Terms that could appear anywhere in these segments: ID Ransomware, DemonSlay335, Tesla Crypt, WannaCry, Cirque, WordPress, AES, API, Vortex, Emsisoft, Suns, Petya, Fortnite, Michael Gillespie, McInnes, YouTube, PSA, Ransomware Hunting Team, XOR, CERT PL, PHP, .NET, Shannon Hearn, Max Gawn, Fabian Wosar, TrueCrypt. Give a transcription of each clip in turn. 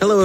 Hello,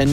And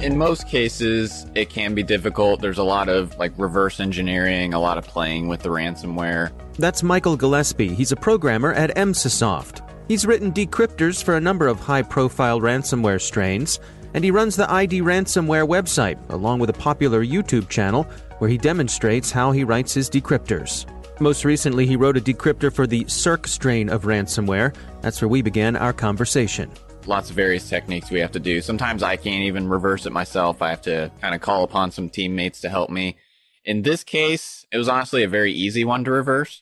In most cases, it can be difficult. There's a lot of reverse engineering, a lot of playing with the ransomware. That's Michael Gillespie. He's a programmer at Emsisoft. He's written decryptors for a number of high-profile ransomware strains, and he runs the ID Ransomware website, along with a popular YouTube channel where he demonstrates how he writes his decryptors. Most recently, he wrote a decryptor for the Cirque strain of ransomware. That's where we began our conversation. Lots of various techniques we have to do. Sometimes I can't even reverse it myself. I have to kind of call upon some teammates to help me. In this case, it was honestly a very easy one to reverse.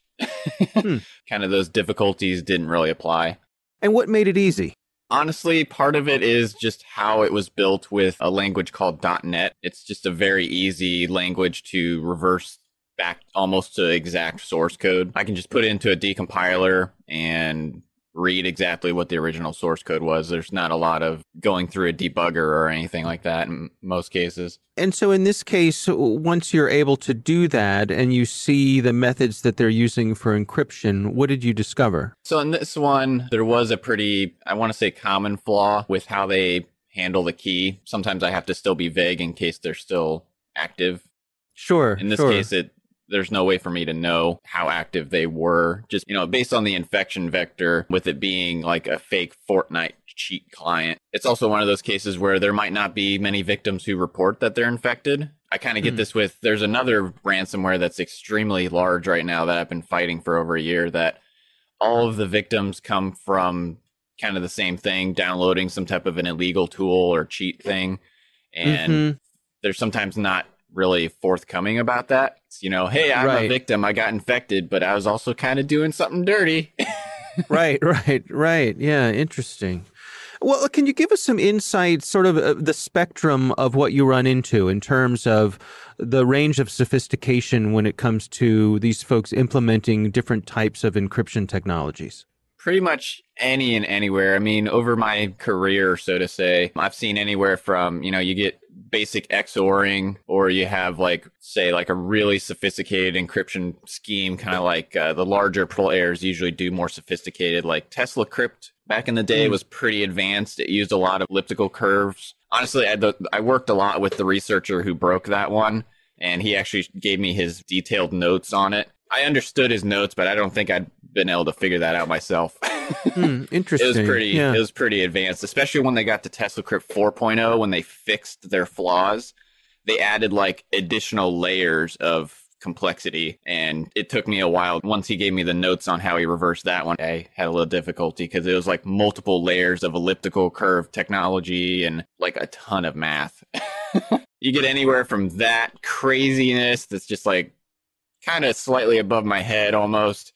Kind of those difficulties didn't really apply. And what made it easy? Honestly, part of it is just how it was built with a language called .NET. It's just a very easy language to reverse back almost to exact source code. I can just put it into a decompiler and read exactly what the original source code was. There's not a lot of going through a debugger or anything like that in most cases. And so in this case, once you're able to do that and you see the methods that they're using for encryption, what did you discover? So in this one, there was a pretty, I want to say, common flaw with how they handle the key. Sometimes I have to still be vague in case they're still active. Sure. In this case, there's no way for me to know how active they were. Just, based on the infection vector, with it being like a fake Fortnite cheat client. It's also one of those cases where there might not be many victims who report that they're infected. I kind of get this with, there's another ransomware that's extremely large right now that I've been fighting for over a year, that all of the victims come from kind of the same thing, downloading some type of an illegal tool or cheat thing. And they're sometimes not really forthcoming about that. Hey, I'm a victim. I got infected, but I was also kind of doing something dirty. Right. Yeah, interesting. Well, can you give us some insight, sort of the spectrum of what you run into in terms of the range of sophistication when it comes to these folks implementing different types of encryption technologies? Pretty much any and anywhere. I mean, over my career, so to say, I've seen anywhere from, you get basic XORing, or you have a really sophisticated encryption scheme, kind of the larger players usually do more sophisticated, like Tesla Crypt back in the day was pretty advanced. It used a lot of elliptical curves. Honestly, I worked a lot with the researcher who broke that one. and he actually gave me his detailed notes on it. I understood his notes, but I don't think I'd been able to figure that out myself. Interesting. It was pretty advanced, especially when they got to Tesla Crypt 4.0, when they fixed their flaws. They added like additional layers of complexity, and it took me a while. Once he gave me the notes on how he reversed that one, I had a little difficulty because it was like multiple layers of elliptical curve technology and like a ton of math. You get anywhere from that craziness that's just like kind of slightly above my head almost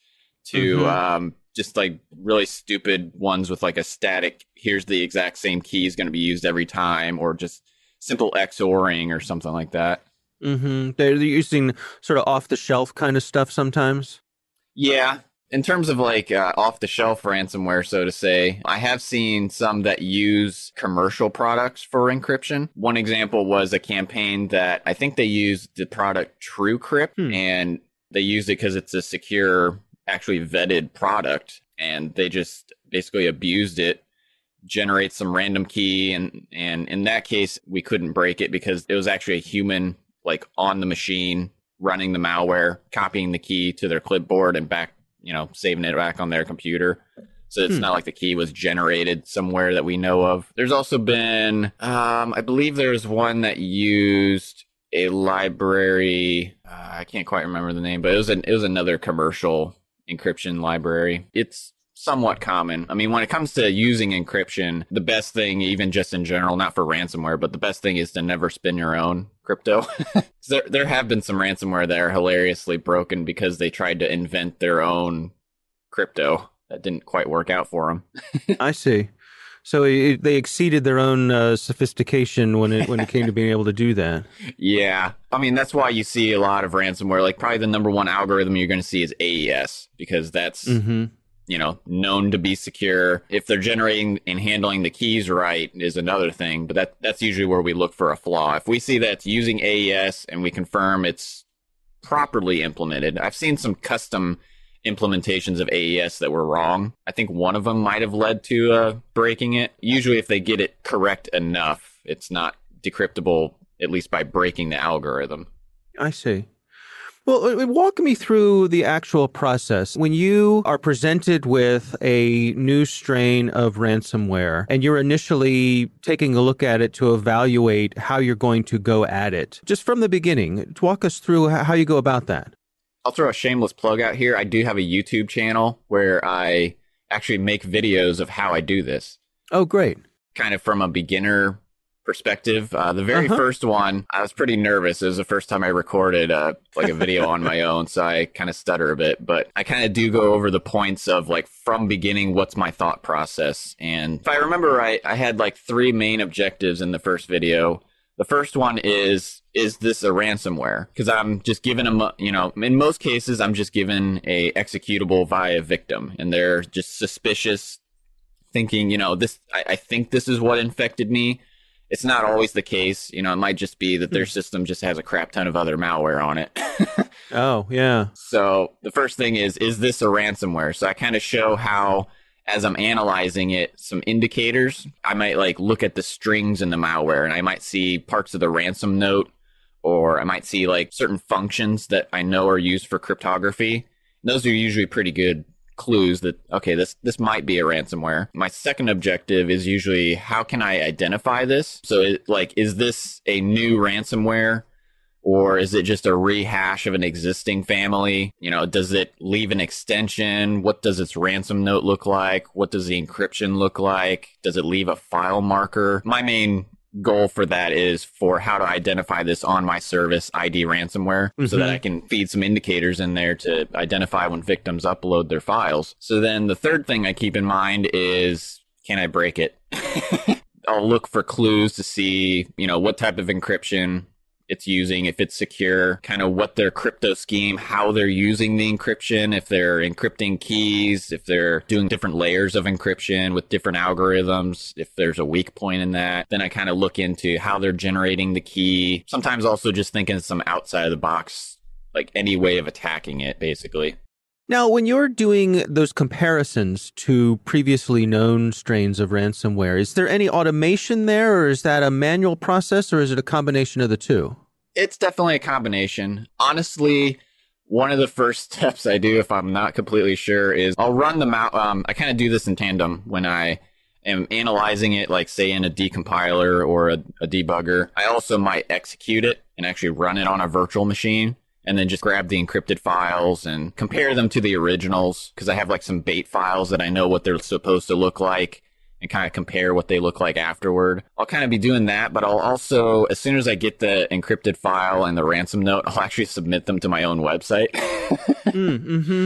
to just like really stupid ones with like a static, here's the exact same key is going to be used every time, or just simple XORing or something like that. Mm-hmm. They're using sort of off-the-shelf kind of stuff sometimes. Yeah. In terms of like off-the-shelf ransomware, so to say, I have seen some that use commercial products for encryption. One example was a campaign that I think they used the product TrueCrypt, and they used it because it's a secure, actually vetted product, and they just basically abused it. Generate some random key, and in that case we couldn't break it because it was actually a human like on the machine running the malware, copying the key to their clipboard and back, you know, saving it back on their computer. So it's not like the key was generated somewhere that we know of. There's also been I believe there's one that used a library. I can't quite remember the name, but it was another commercial encryption library. It's somewhat common. I mean, when it comes to using encryption, the best thing, even just in general, not for ransomware, but the best thing is to never spin your own crypto. There have been some ransomware that are hilariously broken because they tried to invent their own crypto. That didn't quite work out for them. I see. So they exceeded their own sophistication when it came to being able to do that. Yeah. I mean, that's why you see a lot of ransomware. Like probably the number one algorithm you're going to see is AES, because that's... Mm-hmm. You know, known to be secure. If they're generating and handling the keys right is another thing, but that's usually where we look for a flaw. If we see that it's using AES and we confirm it's properly implemented. I've seen some custom implementations of AES that were wrong. I think one of them might have led to breaking it. Usually if they get it correct enough, it's not decryptable, at least by breaking the algorithm. I see. Well, walk me through the actual process. When you are presented with a new strain of ransomware and you're initially taking a look at it to evaluate how you're going to go at it, just from the beginning, walk us through how you go about that. I'll throw a shameless plug out here. I do have a YouTube channel where I actually make videos of how I do this. Oh, great. Kind of from a beginner perspective. The very first one, I was pretty nervous. It was the first time I recorded like a video on my own, so I kind of stutter a bit, but I kind of do go over the points of like from beginning, what's my thought process. And if I remember right, I had like three main objectives in the first video. The first one is this a ransomware? Because I'm just given a, you know, in most cases, I'm just given a executable via victim, and they're just suspicious, thinking, you know, this, I think this is what infected me. It's not always the case. You know, it might just be that their system just has a crap ton of other malware on it. Oh, yeah. So the first thing is this a ransomware? So I kind of show how, as I'm analyzing it, some indicators. I might like look at the strings in the malware, and I might see parts of the ransom note, or I might see like certain functions that I know are used for cryptography. And those are usually pretty good clues that, okay, this might be a ransomware. My second objective is usually, how can I identify this? So is this a new ransomware, or is it just a rehash of an existing family? You know, does it leave an extension? What does its ransom note look like? What does the encryption look like? Does it leave a file marker? My main goal for that is for how to identify this on my service, ID Ransomware, so that I can feed some indicators in there to identify when victims upload their files. So then the third thing I keep in mind is, can I break it? I'll look for clues to see, you know, what type of encryption it's using, if it's secure, kind of what their crypto scheme, how they're using the encryption, if they're encrypting keys, if they're doing different layers of encryption with different algorithms, if there's a weak point in that. Then I kind of look into how they're generating the key. Sometimes also just thinking of some outside of the box, like any way of attacking it, basically. Now, when you're doing those comparisons to previously known strains of ransomware, is there any automation there, or is that a manual process, or is it a combination of the two? It's definitely a combination. Honestly, one of the first steps I do if I'm not completely sure is I'll run them out. I kind of do this in tandem when I am analyzing it, like say in a decompiler or a debugger. I also might execute it and actually run it on a virtual machine and then just grab the encrypted files and compare them to the originals, because I have like some bait files that I know what they're supposed to look like and kind of compare what they look like afterward. I'll kind of be doing that, but I'll also, as soon as I get the encrypted file and the ransom note, I'll actually submit them to my own website.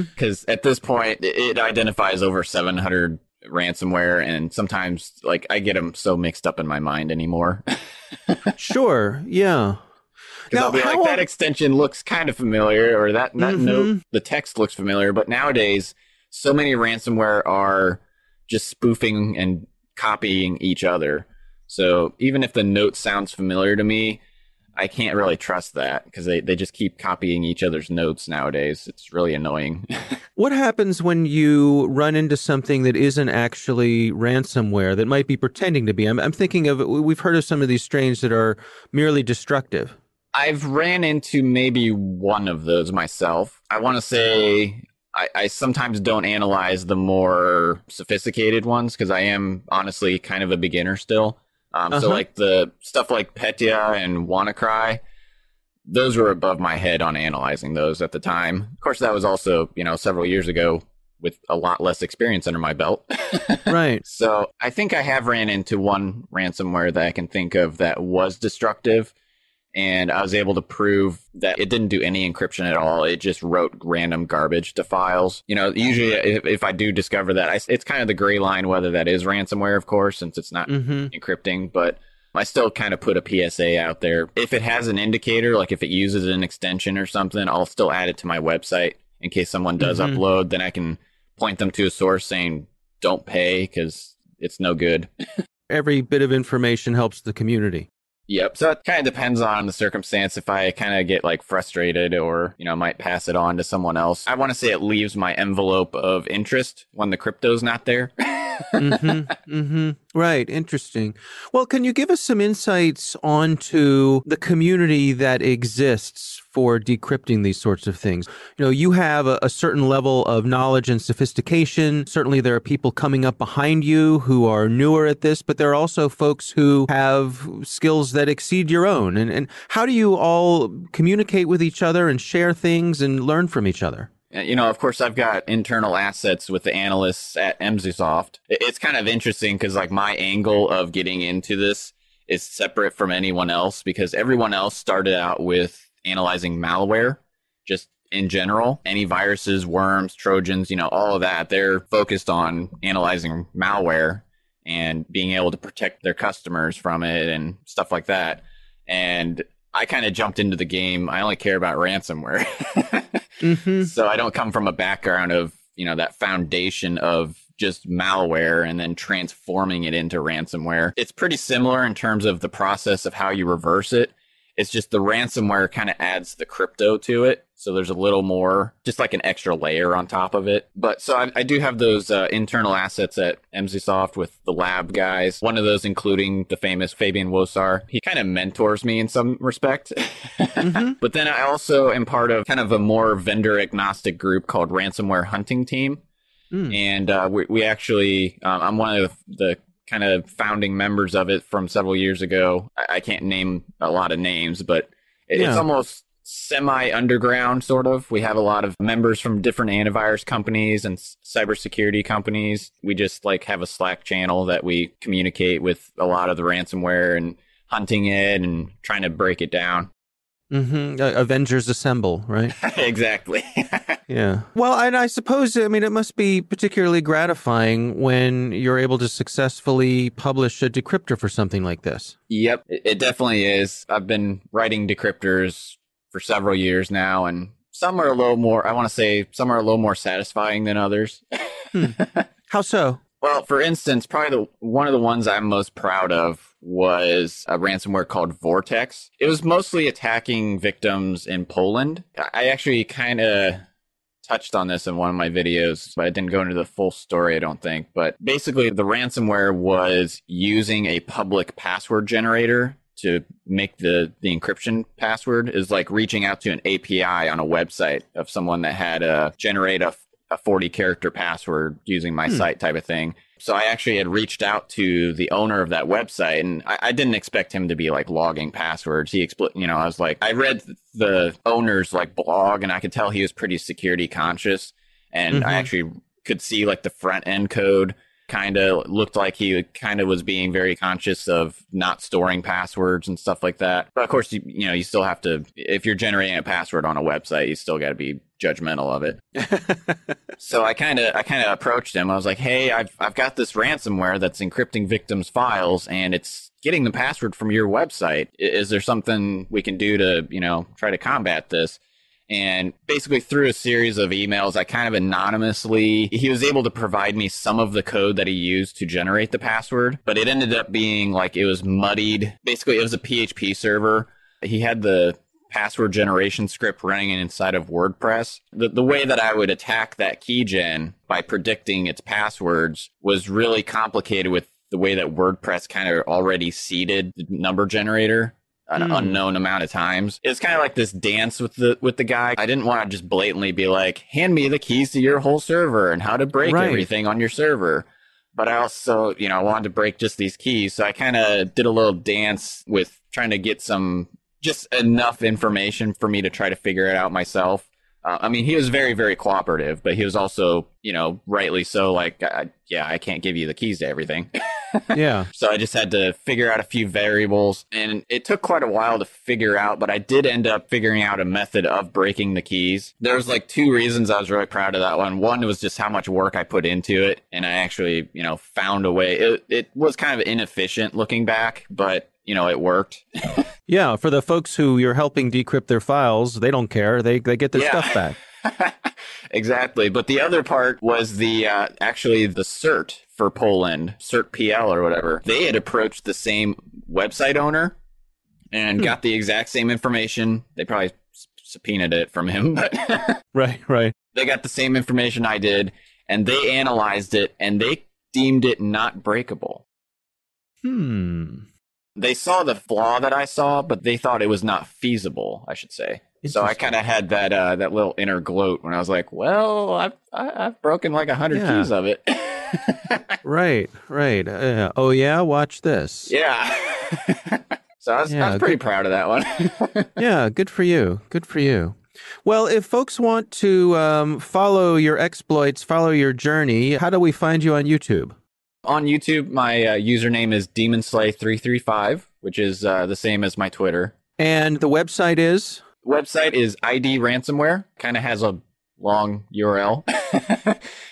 Because at this point, it identifies over 700 ransomware, and sometimes like I get them so mixed up in my mind anymore. Sure, yeah. Now, I'll be like, that extension looks kind of familiar, or that note, the text looks familiar, but nowadays, so many ransomware are just spoofing and copying each other. So even if the note sounds familiar to me, I can't really trust that, because they just keep copying each other's notes nowadays. It's really annoying. What happens when you run into something that isn't actually ransomware, that might be pretending to be? I'm thinking of, we've heard of some of these strains that are merely destructive. I've ran into maybe one of those myself. I want to say I sometimes don't analyze the more sophisticated ones, because I am honestly kind of a beginner still. So like the stuff like Petya and WannaCry, those were above my head on analyzing those at the time. Of course, that was also, you know, several years ago with a lot less experience under my belt. Right. So I think I have ran into one ransomware that I can think of that was destructive. And I was able to prove that it didn't do any encryption at all. It just wrote random garbage to files. You know, usually if I do discover that, it's kind of the gray line whether that is ransomware, of course, since it's not encrypting. But I still kind of put a PSA out there. If it has an indicator, like if it uses an extension or something, I'll still add it to my website in case someone does upload. Then I can point them to a source saying, don't pay because it's no good. Every bit of information helps the community. Yep. So it kind of depends on the circumstance. If I kind of get like frustrated or, you know, might pass it on to someone else, I want to say it leaves my envelope of interest when the crypto's not there. Right. Interesting. Well, can you give us some insights onto the community that exists for decrypting these sorts of things? You know, you have a certain level of knowledge and sophistication. Certainly there are people coming up behind you who are newer at this, but there are also folks who have skills that exceed your own. And how do you all communicate with each other and share things and learn from each other? You know, of course, I've got internal assets with the analysts at Emsisoft. It's kind of interesting because like my angle of getting into this is separate from anyone else, because everyone else started out with analyzing malware, just in general, any viruses, worms, Trojans, you know, all of that. They're focused on analyzing malware and being able to protect their customers from it and stuff like that. And I kind of jumped into the game. I only care about ransomware. So I don't come from a background of, you know, that foundation of just malware and then transforming it into ransomware. It's pretty similar in terms of the process of how you reverse it. It's just the ransomware kind of adds the crypto to it. So there's a little more, just like an extra layer on top of it. But so I do have those internal assets at Emsisoft with the lab guys. One of those including the famous Fabian Wosar. He kind of mentors me in some respect. But then I also am part of kind of a more vendor agnostic group called Ransomware Hunting Team. And we actually, I'm one of the kind of founding members of it from several years ago. I can't name a lot of names, but it's almost semi-underground, sort of. We have a lot of members from different antivirus companies and cybersecurity companies. We just like have a Slack channel that we communicate with a lot of the ransomware and hunting it and trying to break it down. Avengers assemble, right? Exactly. Yeah. Well, and I suppose, I mean, it must be particularly gratifying when you're able to successfully publish a decryptor for something like this. Yep, it definitely is. I've been writing decryptors for several years now, and some are a little more, I want to say, some are a little more satisfying than others. How so? Well, for instance, probably one of the ones I'm most proud of was a ransomware called Vortex. It was mostly attacking victims in Poland. I actually kind of touched on this in one of my videos, but I didn't go into the full story, I don't think. But basically, the ransomware was using a public password generator to make the encryption password is like reaching out to an API on a website of someone that had a generate a 40-character password using my site type of thing. So I actually had reached out to the owner of that website, and I didn't expect him to be like logging passwords. He I was like, I read the owner's like blog, and I could tell he was pretty security conscious, and I actually could see like the front end code kind of looked like he kind of was being very conscious of not storing passwords and stuff like that. But of course, you still have to, if you're generating a password on a website, you still got to be judgmental of it. So I kind of approached him. I was like, hey, I've got this ransomware that's encrypting victims' files, and it's getting the password from your website. Is there something we can do to, try to combat this? And basically through a series of emails, I kind of anonymously, he was able to provide me some of the code that he used to generate the password, but it ended up being like it was muddied. Basically, it was a PHP server. He had the password generation script running inside of WordPress. The way that I would attack that key gen by predicting its passwords was really complicated with the way that WordPress kind of already seeded the number generator an unknown amount of times. It's kind of like this dance with the guy. I didn't want to just blatantly be like, hand me the keys to your whole server and how to break everything on your server. But I also, I wanted to break just these keys. So I kind of did a little dance with trying to get just enough information for me to try to figure it out myself. He was very, very cooperative, but he was also, rightly so, like, I can't give you the keys to everything. Yeah. So I just had to figure out a few variables, and it took quite a while to figure out, but I did end up figuring out a method of breaking the keys. There was like two reasons I was really proud of that one. One was just how much work I put into it, and I actually, found a way. It was kind of inefficient looking back, but it worked. Yeah, for the folks who you're helping decrypt their files, they don't care. They get their stuff back. Exactly. But the other part was the CERT for Poland, CERT PL or whatever. They had approached the same website owner and got the exact same information. They probably subpoenaed it from him. But right. They got the same information I did, and they analyzed it, and they deemed it not breakable. They saw the flaw that I saw, but they thought it was not feasible, I should say. So I kind of had that little inner gloat when I was like, well, I've broken like 100 keys of it. Right. Oh, yeah? Watch this. Yeah. So I was pretty proud of that one. Yeah, good for you. Good for you. Well, if folks want to follow your exploits, follow your journey, how do we find you on YouTube? On YouTube, my username is DemonSlay335, which is the same as my Twitter. And the website is? ID Ransomware. Kind of has a long URL.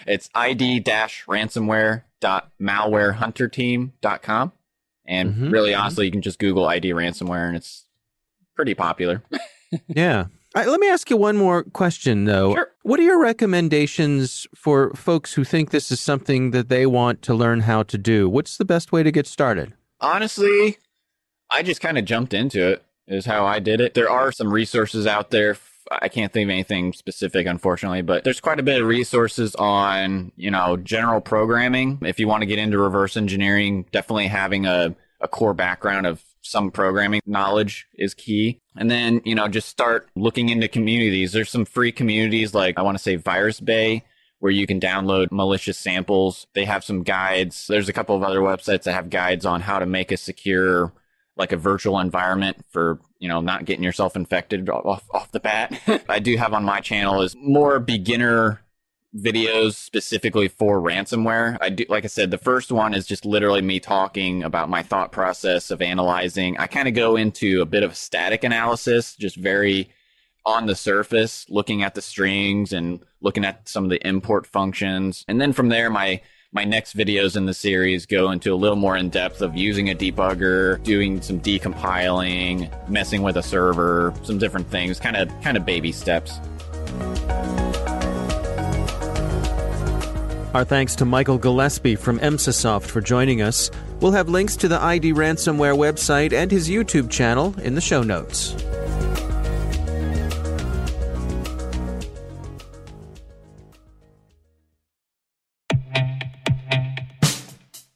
It's id-ransomware.malwarehunterteam.com. And really, honestly, you can just Google ID Ransomware, and it's pretty popular. Yeah. All right, let me ask you one more question, though. Sure. What are your recommendations for folks who think this is something that they want to learn how to do? What's the best way to get started? Honestly, I just kind of jumped into it is how I did it. There are some resources out there. I can't think of anything specific, unfortunately, but there's quite a bit of resources on, general programming. If you want to get into reverse engineering, definitely having a core background of some programming knowledge is key. And then, just start looking into communities. There's some free communities like, I want to say, Virus Bay, where you can download malicious samples. They have some guides. There's a couple of other websites that have guides on how to make a secure, like a virtual environment for, not getting yourself infected off the bat. I do have on my channel is more beginner videos specifically for ransomware. I do, like I said, the first one is just literally me talking about my thought process of analyzing. I kind of go into a bit of static analysis, just very on the surface, looking at the strings and looking at some of the import functions. And then from there, my next videos in the series go into a little more in depth of using a debugger, doing some decompiling, messing with a server, some different things, kind of baby steps. Our thanks to Michael Gillespie from Emsisoft for joining us. We'll have links to the ID Ransomware website and his YouTube channel in the show notes.